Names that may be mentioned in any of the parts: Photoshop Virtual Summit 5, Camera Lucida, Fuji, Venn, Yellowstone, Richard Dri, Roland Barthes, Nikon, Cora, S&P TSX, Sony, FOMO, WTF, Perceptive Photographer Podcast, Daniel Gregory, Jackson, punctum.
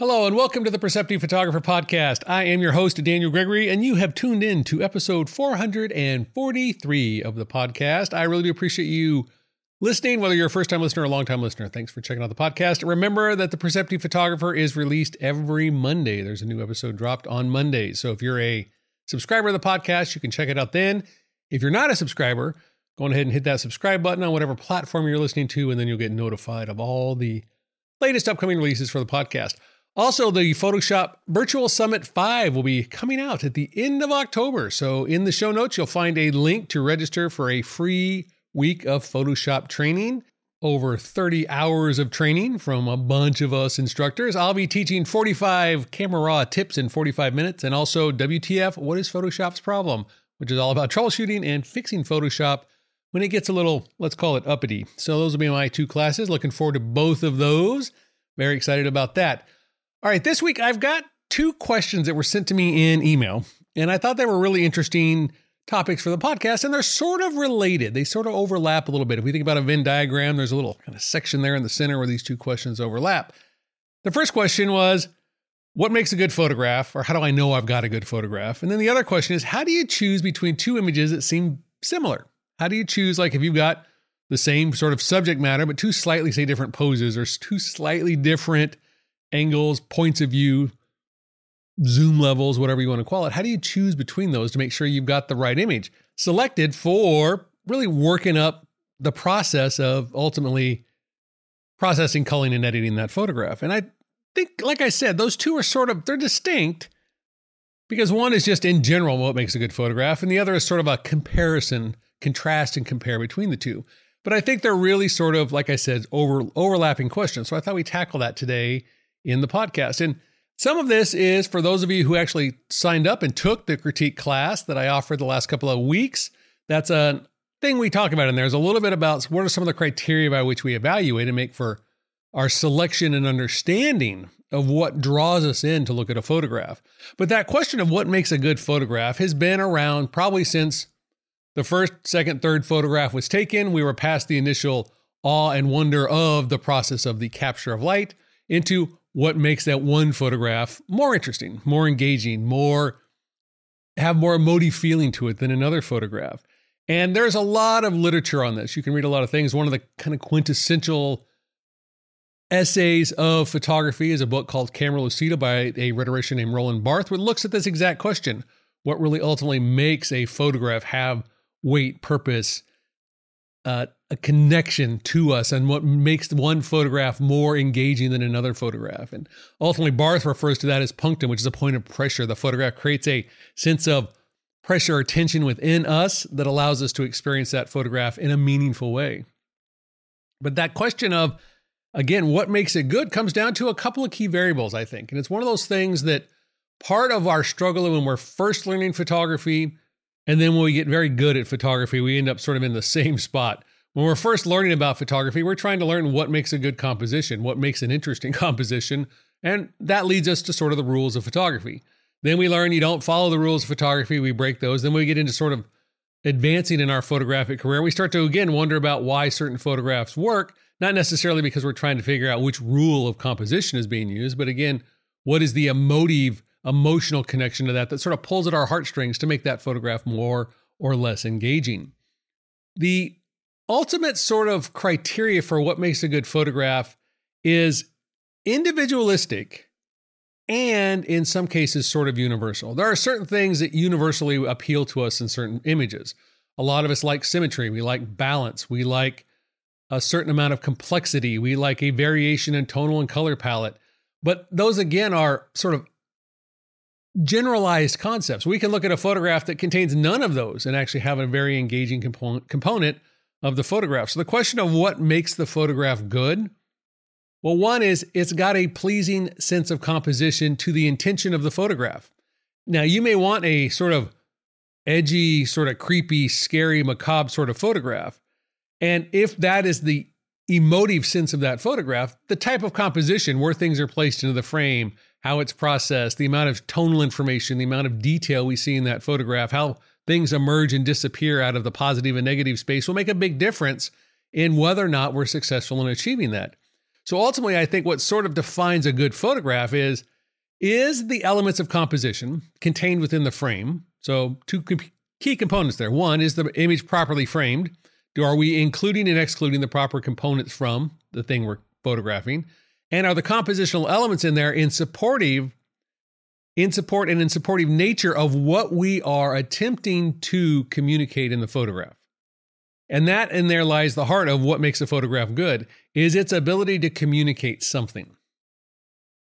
Hello and welcome to the Perceptive Photographer Podcast. I am your host, Daniel Gregory, and you have tuned in to episode 443 of the podcast. I really do appreciate you listening, whether you're a first-time listener or a long-time listener. Thanks for checking out the podcast. Remember that the Perceptive Photographer is released every Monday. There's a new episode dropped on Monday. So if you're a subscriber of the podcast, you can check it out then. If you're not a subscriber, go on ahead and hit that subscribe button on whatever platform you're listening to, and then you'll get notified of all the latest upcoming releases for the podcast. Also, the Photoshop Virtual Summit 5 will be coming out at the end of October. So in the show notes, you'll find a link to register for a free week of Photoshop training. Over 30 hours of training from a bunch of us instructors. I'll be teaching 45 camera raw tips in 45 minutes and also WTF, What is Photoshop's Problem? Which is all about troubleshooting and fixing Photoshop when it gets a little, let's call it uppity. So those will be my two classes. Looking forward to both of those. Very excited about that. All right, this week I've got two questions that were sent to me in email, and I thought they were really interesting topics for the podcast, and they're sort of related. They sort of overlap a little bit. If we think about a Venn diagram, there's a little kind of section there in the center where these two questions overlap. The first question was, what makes a good photograph, or how do I know I've got a good photograph? And then the other question is, how do you choose between two images that seem similar? How do you choose, like if you've got the same sort of subject matter, but two slightly, say, different poses or two slightly different angles, points of view, zoom levels, whatever you want to call it. How do you choose between those to make sure you've got the right image selected for really working up the process of ultimately processing, culling, and editing that photograph? And I think, like I said, those two are sort of, they're distinct because one is just in general what makes a good photograph, and the other is sort of a comparison, contrast and compare between the two. But I think they're really sort of, like I said, overlapping questions. So I thought we'd tackle that today in the podcast. And some of this is for those of you who actually signed up and took the critique class that I offered the last couple of weeks. That's a thing we talk about in there. There's a little bit about what are some of the criteria by which we evaluate and make for our selection and understanding of what draws us in to look at a photograph. But that question of what makes a good photograph has been around probably since the first, second, third photograph was taken. We were past the initial awe and wonder of the process of the capture of light into what makes that one photograph more interesting, more engaging, have more emotive feeling to it than another photograph. And there's a lot of literature on this. You can read a lot of things. One of the kind of quintessential essays of photography is a book called Camera Lucida by a rhetorician named Roland Barthes, which looks at this exact question. What really ultimately makes a photograph have weight, purpose, a connection to us, and what makes one photograph more engaging than another photograph. And ultimately, Barthes refers to that as punctum, which is a point of pressure. The photograph creates a sense of pressure or tension within us that allows us to experience that photograph in a meaningful way. But that question of, again, what makes it good comes down to a couple of key variables, I think. And it's one of those things that part of our struggle when we're first learning photography, and then when we get very good at photography, we end up sort of in the same spot. When we're first learning about photography, we're trying to learn what makes a good composition, what makes an interesting composition, and that leads us to sort of the rules of photography. Then we learn you don't follow the rules of photography, we break those. Then we get into sort of advancing in our photographic career. We start to, again, wonder about why certain photographs work, not necessarily because we're trying to figure out which rule of composition is being used, but again, what is the emotional connection to that sort of pulls at our heartstrings to make that photograph more or less engaging. The ultimate sort of criteria for what makes a good photograph is individualistic and in some cases sort of universal. There are certain things that universally appeal to us in certain images. A lot of us like symmetry. We like balance. We like a certain amount of complexity. We like a variation in tonal and color palette. But those, again, are sort of generalized concepts. We can look at a photograph that contains none of those and actually have a very engaging component of the photograph. So the question of what makes the photograph good, well, one is it's got a pleasing sense of composition to the intention of the photograph. Now, you may want a sort of edgy, sort of creepy, scary, macabre sort of photograph. And if that is the emotive sense of that photograph, the type of composition, where things are placed into the frame, how it's processed, the amount of tonal information, the amount of detail we see in that photograph, how things emerge and disappear out of the positive and negative space will make a big difference in whether or not we're successful in achieving that. So ultimately, I think what sort of defines a good photograph is the elements of composition contained within the frame. So two key components there. One is the image properly framed. Are we including and excluding the proper components from the thing we're photographing? And are the compositional elements in there in support nature of what we are attempting to communicate in the photograph? And that in there lies the heart of what makes a photograph good, is its ability to communicate something.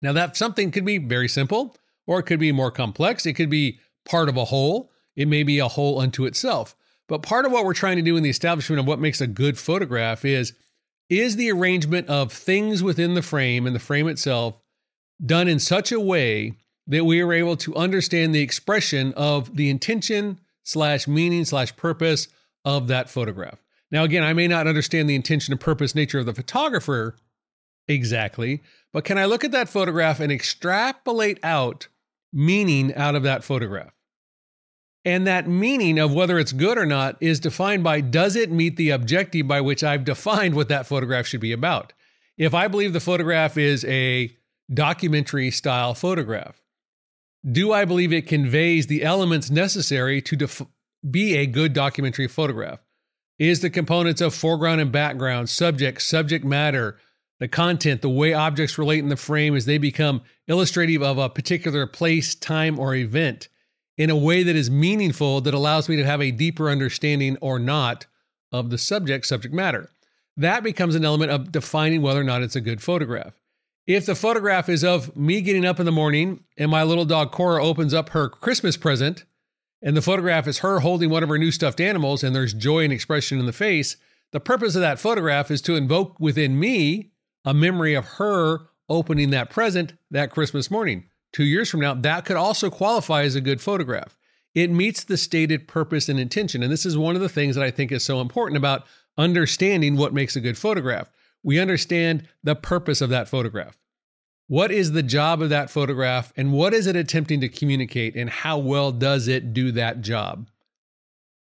Now that something could be very simple, or it could be more complex. It could be part of a whole. It may be a whole unto itself. But part of what we're trying to do in the establishment of what makes a good photograph is the arrangement of things within the frame and the frame itself done in such a way that we are able to understand the expression of the intention/meaning/purpose of that photograph. Now, again, I may not understand the intention and purpose nature of the photographer exactly, but can I look at that photograph and extrapolate out meaning out of that photograph? And that meaning of whether it's good or not is defined by, does it meet the objective by which I've defined what that photograph should be about? If I believe the photograph is a documentary style photograph, do I believe it conveys the elements necessary to be a good documentary photograph? Is the components of foreground and background, subject matter, the content, the way objects relate in the frame as they become illustrative of a particular place, time, or event, in a way that is meaningful, that allows me to have a deeper understanding or not of the subject matter? That becomes an element of defining whether or not it's a good photograph. If the photograph is of me getting up in the morning and my little dog Cora opens up her Christmas present, and the photograph is her holding one of her new stuffed animals and there's joy and expression in the face, the purpose of that photograph is to invoke within me a memory of her opening that present that Christmas morning. 2 years from now, that could also qualify as a good photograph. It meets the stated purpose and intention. And this is one of the things that I think is so important about understanding what makes a good photograph. We understand the purpose of that photograph. What is the job of that photograph, and what is it attempting to communicate, and how well does it do that job?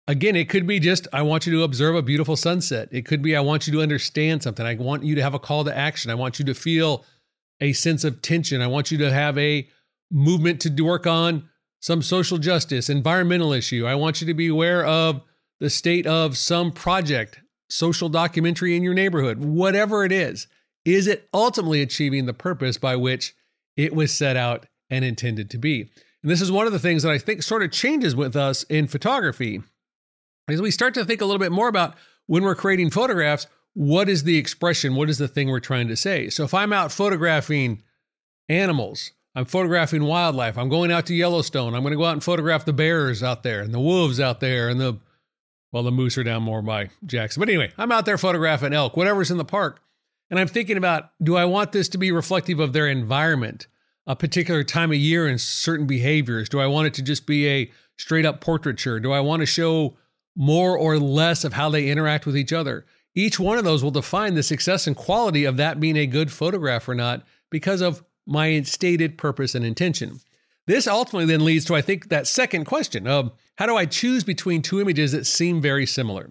Again, it could be just, I want you to observe a beautiful sunset. It could be, I want you to understand something. I want you to have a call to action. I want you to feel a sense of tension. I want you to have a movement to work on some social justice, environmental issue. I want you to be aware of the state of some project, social documentary in your neighborhood, whatever it is it ultimately achieving the purpose by which it was set out and intended to be? And this is one of the things that I think sort of changes with us in photography, is we start to think a little bit more about, when we're creating photographs, what is the expression? What is the thing we're trying to say? So if I'm out photographing animals, I'm photographing wildlife, I'm going out to Yellowstone, I'm going to go out and photograph the bears out there and the wolves out there and the moose are down more by Jackson. But anyway, I'm out there photographing elk, whatever's in the park. And I'm thinking about, do I want this to be reflective of their environment, a particular time of year and certain behaviors? Do I want it to just be a straight up portraiture? Do I want to show more or less of how they interact with each other? Each one of those will define the success and quality of that being a good photograph or not, because of my stated purpose and intention. This ultimately then leads to, I think, that second question of, how do I choose between two images that seem very similar?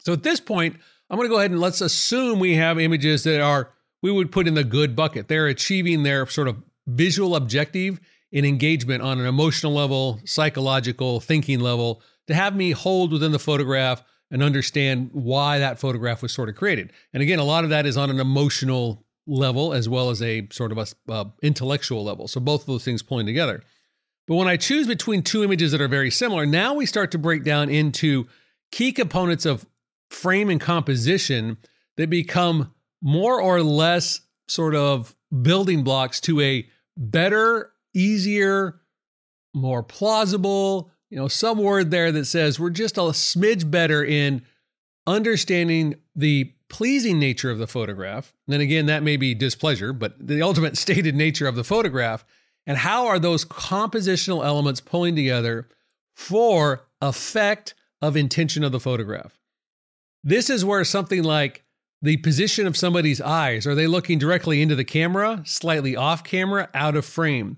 So at this point, I'm going to go ahead and let's assume we have images that we would put in the good bucket. They're achieving their sort of visual objective and engagement on an emotional level, psychological, thinking level, to have me hold within the photograph and understand why that photograph was sort of created. And again, a lot of that is on an emotional level as well as a sort of intellectual level. So both of those things pulling together. But when I choose between two images that are very similar, now we start to break down into key components of frame and composition that become more or less sort of building blocks to a better, easier, more plausible, some word there that says we're just a smidge better in understanding the pleasing nature of the photograph. And then again, that may be displeasure, but the ultimate stated nature of the photograph. And how are those compositional elements pulling together for effect of intention of the photograph? This is where something like the position of somebody's eyes, are they looking directly into the camera, slightly off camera, out of frame?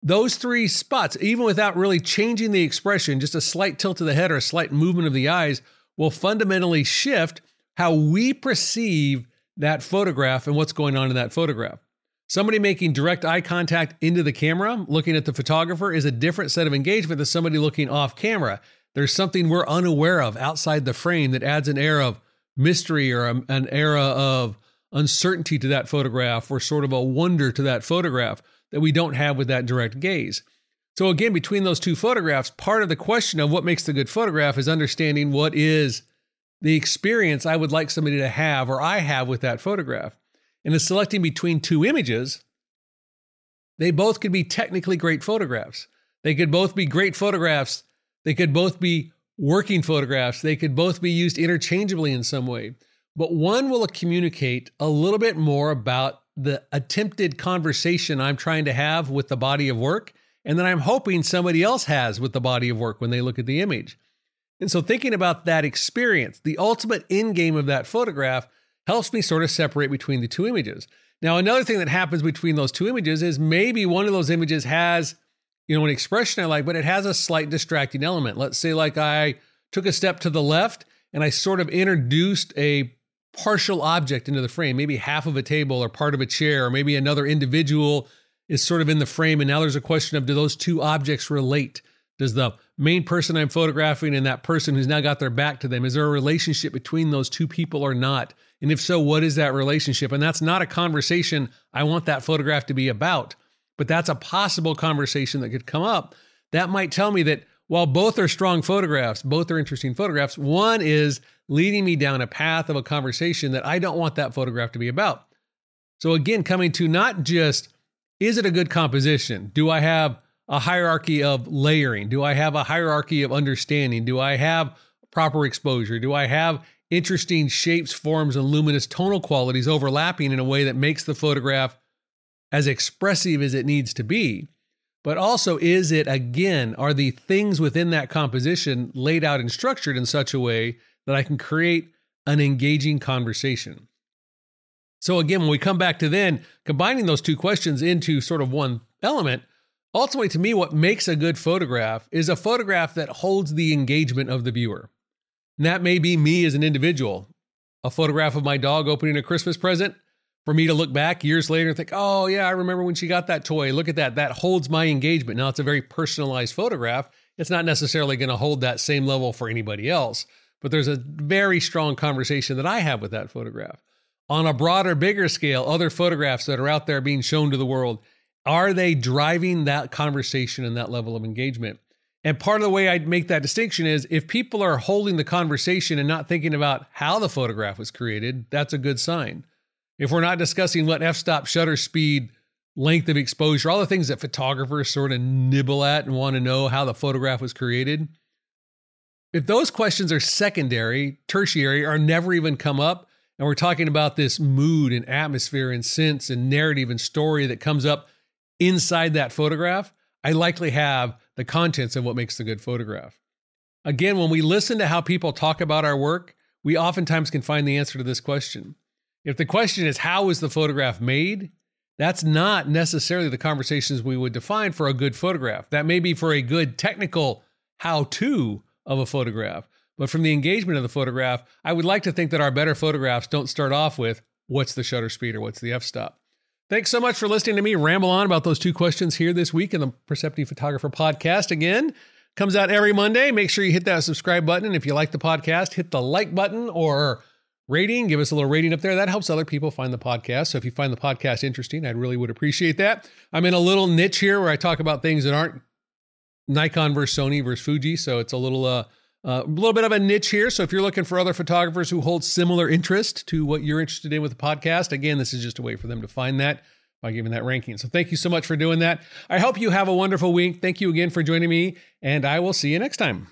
Those three spots, even without really changing the expression, just a slight tilt of the head or a slight movement of the eyes, will fundamentally shift how we perceive that photograph and what's going on in that photograph. Somebody making direct eye contact into the camera, looking at the photographer, is a different set of engagement than somebody looking off camera. There's something we're unaware of outside the frame that adds an air of mystery or an air of uncertainty to that photograph, or sort of a wonder to that photograph that we don't have with that direct gaze. So again, between those two photographs, part of the question of what makes the good photograph is understanding what is the experience I would like somebody to have, or I have, with that photograph. And in selecting between two images, they both could be technically great photographs. They could both be great photographs. They could both be working photographs. They could both be used interchangeably in some way. But one will communicate a little bit more about the attempted conversation I'm trying to have with the body of work, and then I'm hoping somebody else has with the body of work when they look at the image. And so thinking about that experience, the ultimate end game of that photograph, helps me sort of separate between the two images. Now, another thing that happens between those two images is maybe one of those images has, an expression I like, but it has a slight distracting element. Let's say like I took a step to the left and I sort of introduced a partial object into the frame, maybe half of a table or part of a chair, or maybe another individual is sort of in the frame. And now there's a question of, do those two objects relate? Does the main person I'm photographing and that person who's now got their back to them, is there a relationship between those two people or not? And if so, what is that relationship? And that's not a conversation I want that photograph to be about, but that's a possible conversation that could come up. That might tell me that while both are strong photographs, both are interesting photographs, one is leading me down a path of a conversation that I don't want that photograph to be about. So again, coming to not just, is it a good composition? Do I have a hierarchy of layering? Do I have a hierarchy of understanding? Do I have proper exposure? Do I have interesting shapes, forms, and luminous tonal qualities overlapping in a way that makes the photograph as expressive as it needs to be? But also, is it, again, are the things within that composition laid out and structured in such a way that I can create an engaging conversation? So again, when we come back to then combining those two questions into sort of one element, ultimately, to me, what makes a good photograph is a photograph that holds the engagement of the viewer. And that may be me as an individual. A photograph of my dog opening a Christmas present for me to look back years later and think, oh yeah, I remember when she got that toy. Look at that. That holds my engagement. Now, it's a very personalized photograph. It's not necessarily going to hold that same level for anybody else, but there's a very strong conversation that I have with that photograph. On a broader, bigger scale, other photographs that are out there being shown to the world, are they driving that conversation and that level of engagement? And part of the way I'd make that distinction is if people are holding the conversation and not thinking about how the photograph was created, that's a good sign. If we're not discussing what f-stop, shutter speed, length of exposure, all the things that photographers sort of nibble at and want to know how the photograph was created, if those questions are secondary, tertiary, or never even come up, and we're talking about this mood and atmosphere and sense and narrative and story that comes up inside that photograph, I likely have the contents of what makes the good photograph. Again, when we listen to how people talk about our work, we oftentimes can find the answer to this question. If the question is, how was the photograph made? That's not necessarily the conversations we would define for a good photograph. That may be for a good technical how-to of a photograph. But from the engagement of the photograph, I would like to think that our better photographs don't start off with, what's the shutter speed or what's the f-stop? Thanks so much for listening to me ramble on about those two questions here this week in the Perceptive Photographer Podcast. Again, comes out every Monday. Make sure you hit that subscribe button. And if you like the podcast, hit the like button or rating. Give us a little rating up there. That helps other people find the podcast. So if you find the podcast interesting, I really would appreciate that. I'm in a little niche here where I talk about things that aren't Nikon versus Sony versus Fuji. So it's a little bit of a niche here. So if you're looking for other photographers who hold similar interest to what you're interested in with the podcast, again, this is just a way for them to find that by giving that ranking. So thank you so much for doing that. I hope you have a wonderful week. Thank you again for joining me, and I will see you next time.